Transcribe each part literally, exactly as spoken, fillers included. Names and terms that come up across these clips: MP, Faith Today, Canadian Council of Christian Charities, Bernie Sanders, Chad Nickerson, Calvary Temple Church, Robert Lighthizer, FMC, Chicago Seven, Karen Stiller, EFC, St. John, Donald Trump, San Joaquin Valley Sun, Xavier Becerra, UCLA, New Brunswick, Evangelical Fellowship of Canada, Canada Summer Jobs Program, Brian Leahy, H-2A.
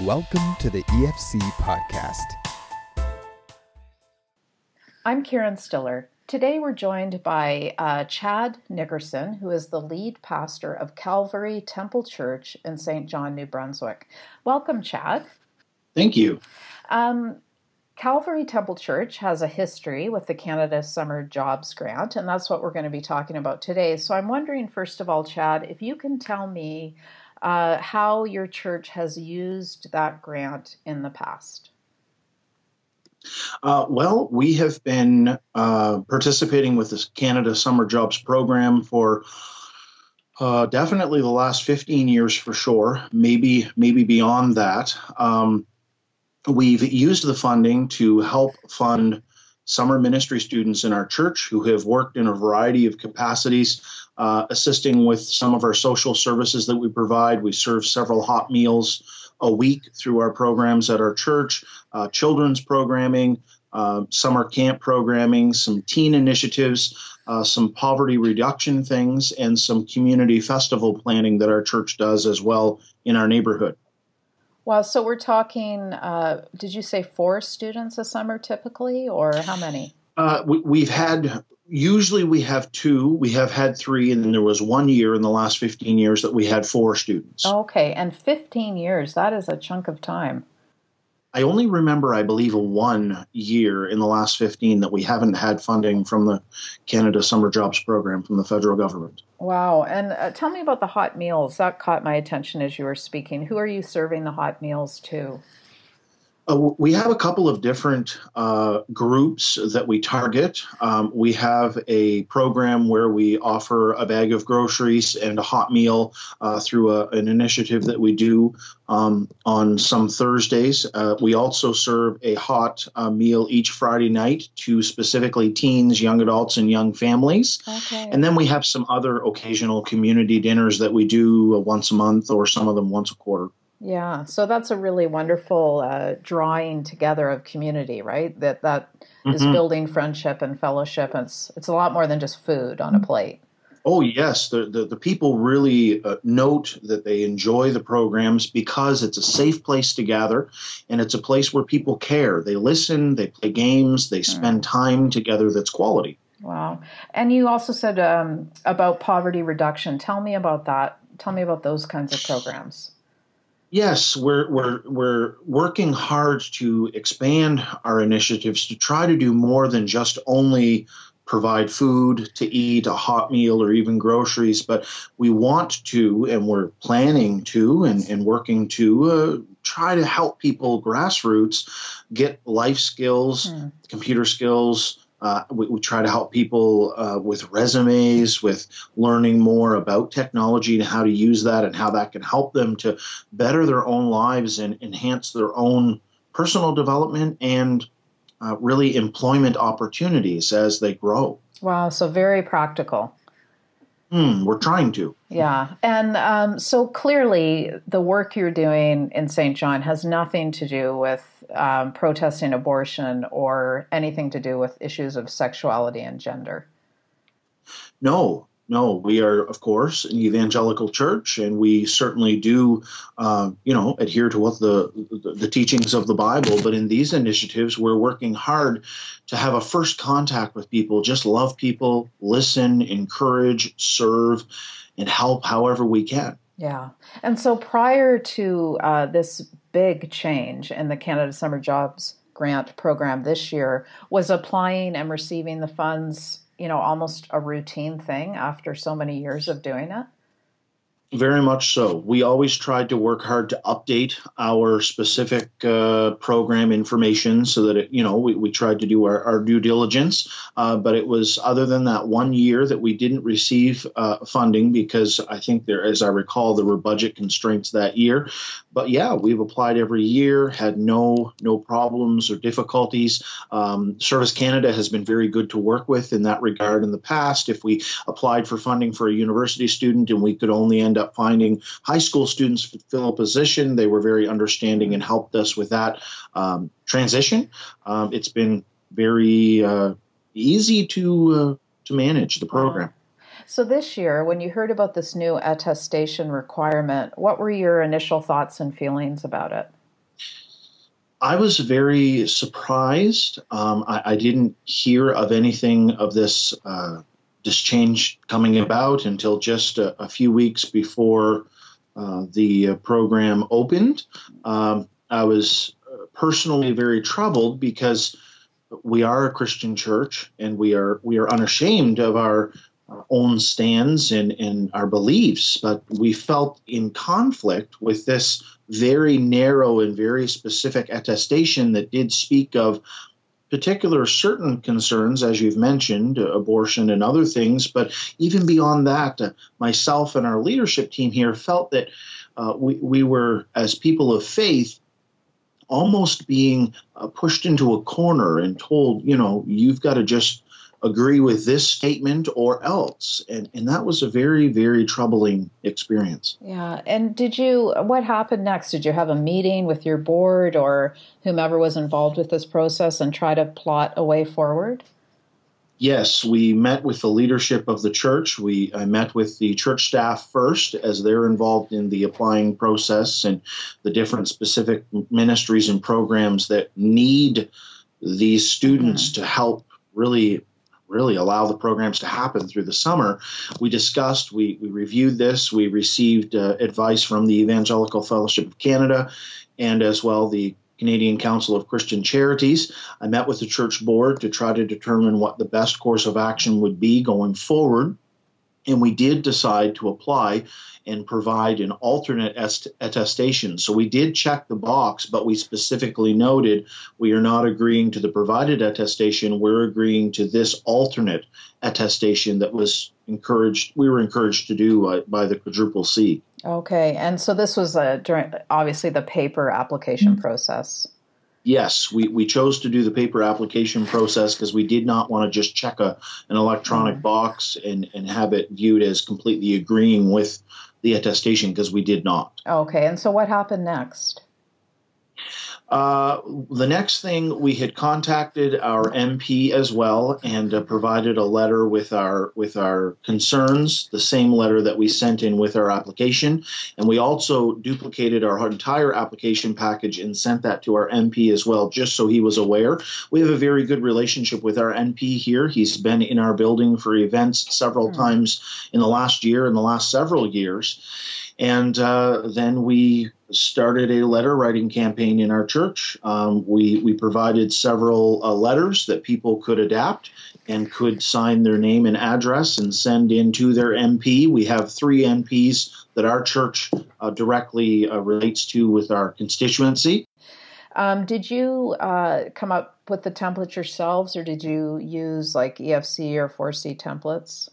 Welcome to the E F C Podcast. I'm Karen Stiller. Today we're joined by uh, Chad Nickerson, who is the lead pastor of Calvary Temple Church in Saint John, New Brunswick. Welcome, Chad. Thank you. Um, Calvary Temple Church has a history with the Canada Summer Jobs Grant, and that's what we're going to be talking about today. So I'm wondering, first of all, Chad, if you can tell me uh, how your church has used that grant in the past. Uh, well, we have been uh, participating with this Canada Summer Jobs Program for uh, definitely the last fifteen years for sure, maybe maybe beyond that. Um, we've used the funding to help fund summer ministry students in our church who have worked in a variety of capacities, uh, assisting with some of our social services that we provide. We serve several hot meals a week through our programs at our church, uh, children's programming, uh, summer camp programming, some teen initiatives, uh, some poverty reduction things, and some community festival planning that our church does as well in our neighborhood. Wow, so we're talking, uh, did you say four students a summer typically, or how many? Uh, we, we've had, usually we have two, we have had three, and then there was one year in the last fifteen years that we had four students. Okay, and fifteen years, that is a chunk of time. I only remember, I believe, one year in the last fifteen that we haven't had funding from the Canada Summer Jobs Program from the federal government. Wow. And uh, tell me about the hot meals. That caught my attention as you were speaking. Who are you serving the hot meals to? Uh, we have a couple of different uh, groups that we target. Um, we have a program where we offer a bag of groceries and a hot meal uh, through a, an initiative that we do um, on some Thursdays. Uh, we also serve a hot uh, meal each Friday night to specifically teens, young adults, and young families. Okay. And then we have some other occasional community dinners that we do once a month or some of them once a quarter. Yeah, so that's a really wonderful uh, drawing together of community, right? That that mm-hmm. is building friendship and fellowship. And it's it's a lot more than just food on a plate. Oh yes, the the, the people really uh, note that they enjoy the programs because it's a safe place to gather, and it's a place where people care. They listen, they play games, they spend time together. That's quality. Wow, and you also said um, about poverty reduction. Tell me about that. Tell me about those kinds of programs. Yes, we're we're we're working hard to expand our initiatives to try to do more than just only provide food to eat, a hot meal, or even groceries. But we want to, and we're planning to, and, and working to uh, try to help people grassroots get life skills, mm. computer skills. Uh, we, we try to help people uh, with resumes, with learning more about technology and how to use that and how that can help them to better their own lives and enhance their own personal development and uh, really employment opportunities as they grow. Wow, so very practical. Mm, we're trying to. Yeah, and um, so clearly the work you're doing in Saint John has nothing to do with Um, protesting abortion or anything to do with issues of sexuality and gender? No, no. We are, of course, an evangelical church, and we certainly do, uh, you know, adhere to what the, the the teachings of the Bible. But in these initiatives, we're working hard to have a first contact with people, just love people, listen, encourage, serve, and help however we can. Yeah. And so prior to uh, this big change in the Canada Summer Jobs Grant program this year, was applying and receiving the funds, you know, almost a routine thing after so many years of doing it? Very much so. We always tried to work hard to update our specific uh, program information so that, it, you know, we, we tried to do our, our due diligence. Uh, but it was other than that one year that we didn't receive uh, funding because I think there, as I recall, there were budget constraints that year. But yeah, we've applied every year, had no no problems or difficulties. Um, Service Canada has been very good to work with in that regard in the past. If we applied for funding for a university student and we could only end up Up finding high school students to fill a position, they were very understanding and helped us with that um, transition. Um, it's been very uh, easy to uh, to manage the program. So this year, when you heard about this new attestation requirement, what were your initial thoughts and feelings about it? I was very surprised. Um, I, I didn't hear of anything of this uh, this change coming about until just a, a few weeks before uh, the program opened. Um, I was personally very troubled because we are a Christian church, and we are we are unashamed of our own stands and, and our beliefs, but we felt in conflict with this very narrow and very specific attestation that did speak of particular certain concerns, as you've mentioned, abortion and other things. But even beyond that, uh, myself and our leadership team here felt that uh, we, we were, as people of faith, almost being uh, pushed into a corner and told, you know, you've got to just agree with this statement or else. And and that was a very, very troubling experience. Yeah. And did you, what happened next? Did you have a meeting with your board or whomever was involved with this process and try to plot a way forward? Yes, we met with the leadership of the church. We I met with the church staff first, as they're involved in the applying process and the different specific ministries and programs that need these students mm-hmm. to help really really allow the programs to happen through the summer. We discussed, we, we reviewed this, we received uh, advice from the Evangelical Fellowship of Canada and as well the Canadian Council of Christian Charities. I met with the church board to try to determine what the best course of action would be going forward. And we did decide to apply and provide an alternate attestation. So we did check the box, but we specifically noted we are not agreeing to the provided attestation. We're agreeing to this alternate attestation that was encouraged. We were encouraged to do uh, by the quadruple C. Okay. And so this was a, during, obviously the paper application mm-hmm. process. Yes, we, we chose to do the paper application process because we did not want to just check a an electronic mm. box and, and have it viewed as completely agreeing with the attestation, because we did not. Okay, and so what happened next? Uh, the next thing, we had contacted our M P as well and uh, provided a letter with our with our concerns, the same letter that we sent in with our application. And we also duplicated our entire application package and sent that to our M P as well, just so he was aware. We have a very good relationship with our M P here. He's been in our building for events several mm-hmm. times in the last year, in the last several years. And uh, then we started a letter writing campaign in our church. Um, we, we provided several uh, letters that people could adapt and could sign their name and address and send in to their M P. We have three M Ps that our church uh, directly uh, relates to with our constituency. Um, did you uh, come up with the templates yourselves, or did you use like E F C or four C templates?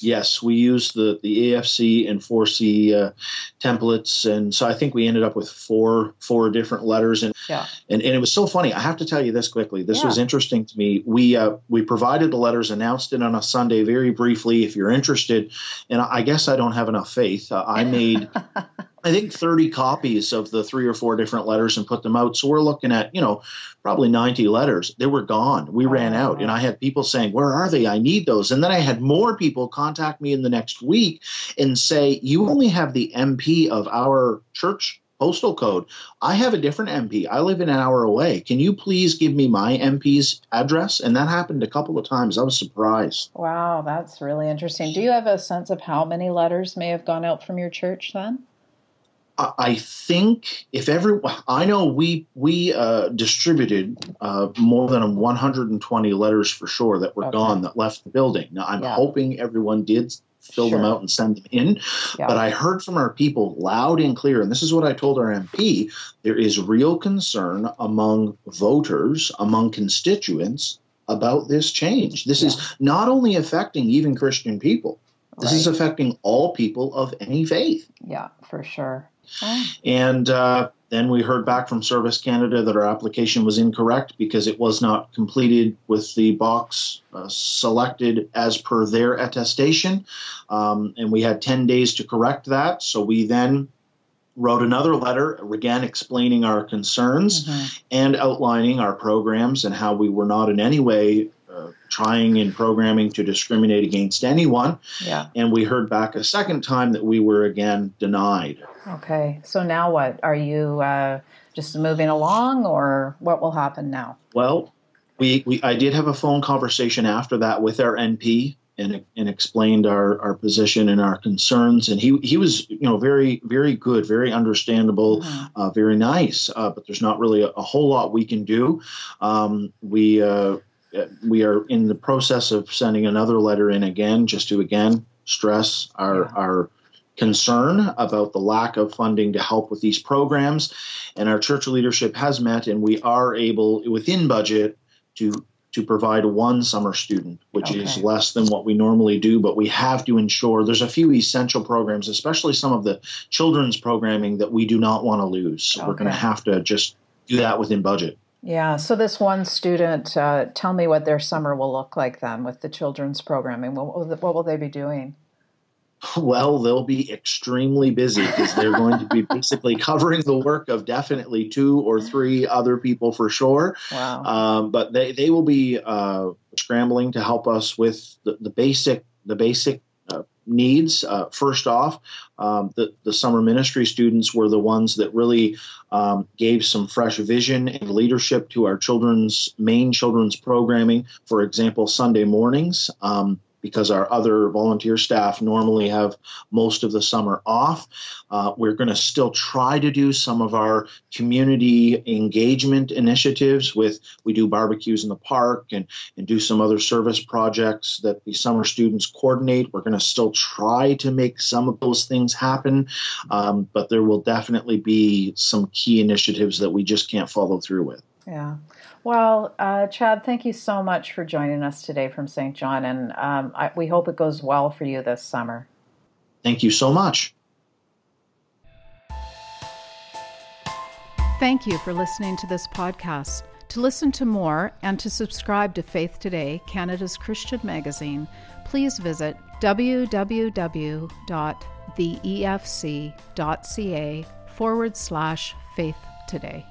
Yes, we used the, the A F C and four C uh, templates, and so I think we ended up with four four different letters. And yeah. and, and it was so funny. I have to tell you this quickly. This yeah. was interesting to me. We uh, we provided the letters, announced it on a Sunday very briefly, if you're interested. And I guess I don't have enough faith. Uh, I made, I think, thirty copies of the three or four different letters and put them out. So we're looking at, you know, probably ninety letters. They were gone. We ran out. And I had people saying, where are they? I need those. And then I had more people contact me in the next week and say, you only have the M P of our church postal code. I have a different M P. I live an hour away. Can you please give me my M P's address? And that happened a couple of times. I was surprised. Wow, that's really interesting. Do you have a sense of how many letters may have gone out from your church then? I think if every, I know we we uh, distributed uh, more than one hundred twenty letters for sure that were okay. gone, that left the building. Now, I'm yeah. hoping everyone did fill sure. them out and send them in. Yeah. But I heard from our people loud and clear, and this is what I told our M P, there is real concern among voters, among constituents about this change. This yeah. is not only affecting even Christian people. This right. is affecting all people of any faith. Yeah, for sure. Oh. And uh, then we heard back from Service Canada that our application was incorrect because it was not completed with the box uh, selected as per their attestation. Um, and we had ten days to correct that. So we then wrote another letter, again, explaining our concerns mm-hmm. and outlining our programs and how we were not in any way or trying in programming to discriminate against anyone. Yeah. And we heard back a second time that we were again denied. Okay. So now what? Are you uh, just moving along, or what will happen now? Well, we, we I did have a phone conversation after that with our N P and and explained our, our position and our concerns. And he, he was, you know, very, very good, very understandable, mm-hmm. uh, very nice, uh, but there's not really a, a whole lot we can do. Um, we, uh, we are in the process of sending another letter in again, just to, again, stress our, yeah. our concern about the lack of funding to help with these programs. And our church leadership has met, and we are able, within budget, to to provide one summer student, which okay. is less than what we normally do, but we have to ensure there's a few essential programs, especially some of the children's programming, that we do not want to lose. So okay. we're going to have to just do that within budget. Yeah. So this one student, uh, tell me what their summer will look like then with the children's programming. What, what will they be doing? Well, they'll be extremely busy because they're going to be basically covering the work of definitely two or three other people for sure. Wow. Um, but they, they will be uh, scrambling to help us with the, the basic the basic uh, needs. Uh, first off, um, the, the summer ministry students were the ones that really um, gave some fresh vision and leadership to our children's main children's programming. For example, Sunday mornings. Um, because our other volunteer staff normally have most of the summer off. Uh, we're going to still try to do some of our community engagement initiatives with, we do barbecues in the park and, and do some other service projects that the summer students coordinate. We're going to still try to make some of those things happen, um, but there will definitely be some key initiatives that we just can't follow through with. Yeah. Well, uh, Chad, thank you so much for joining us today from Saint John, and um, I, we hope it goes well for you this summer. Thank you so much. Thank you for listening to this podcast. To listen to more and to subscribe to Faith Today, Canada's Christian magazine, please visit www.the efc.ca forward slash faith today.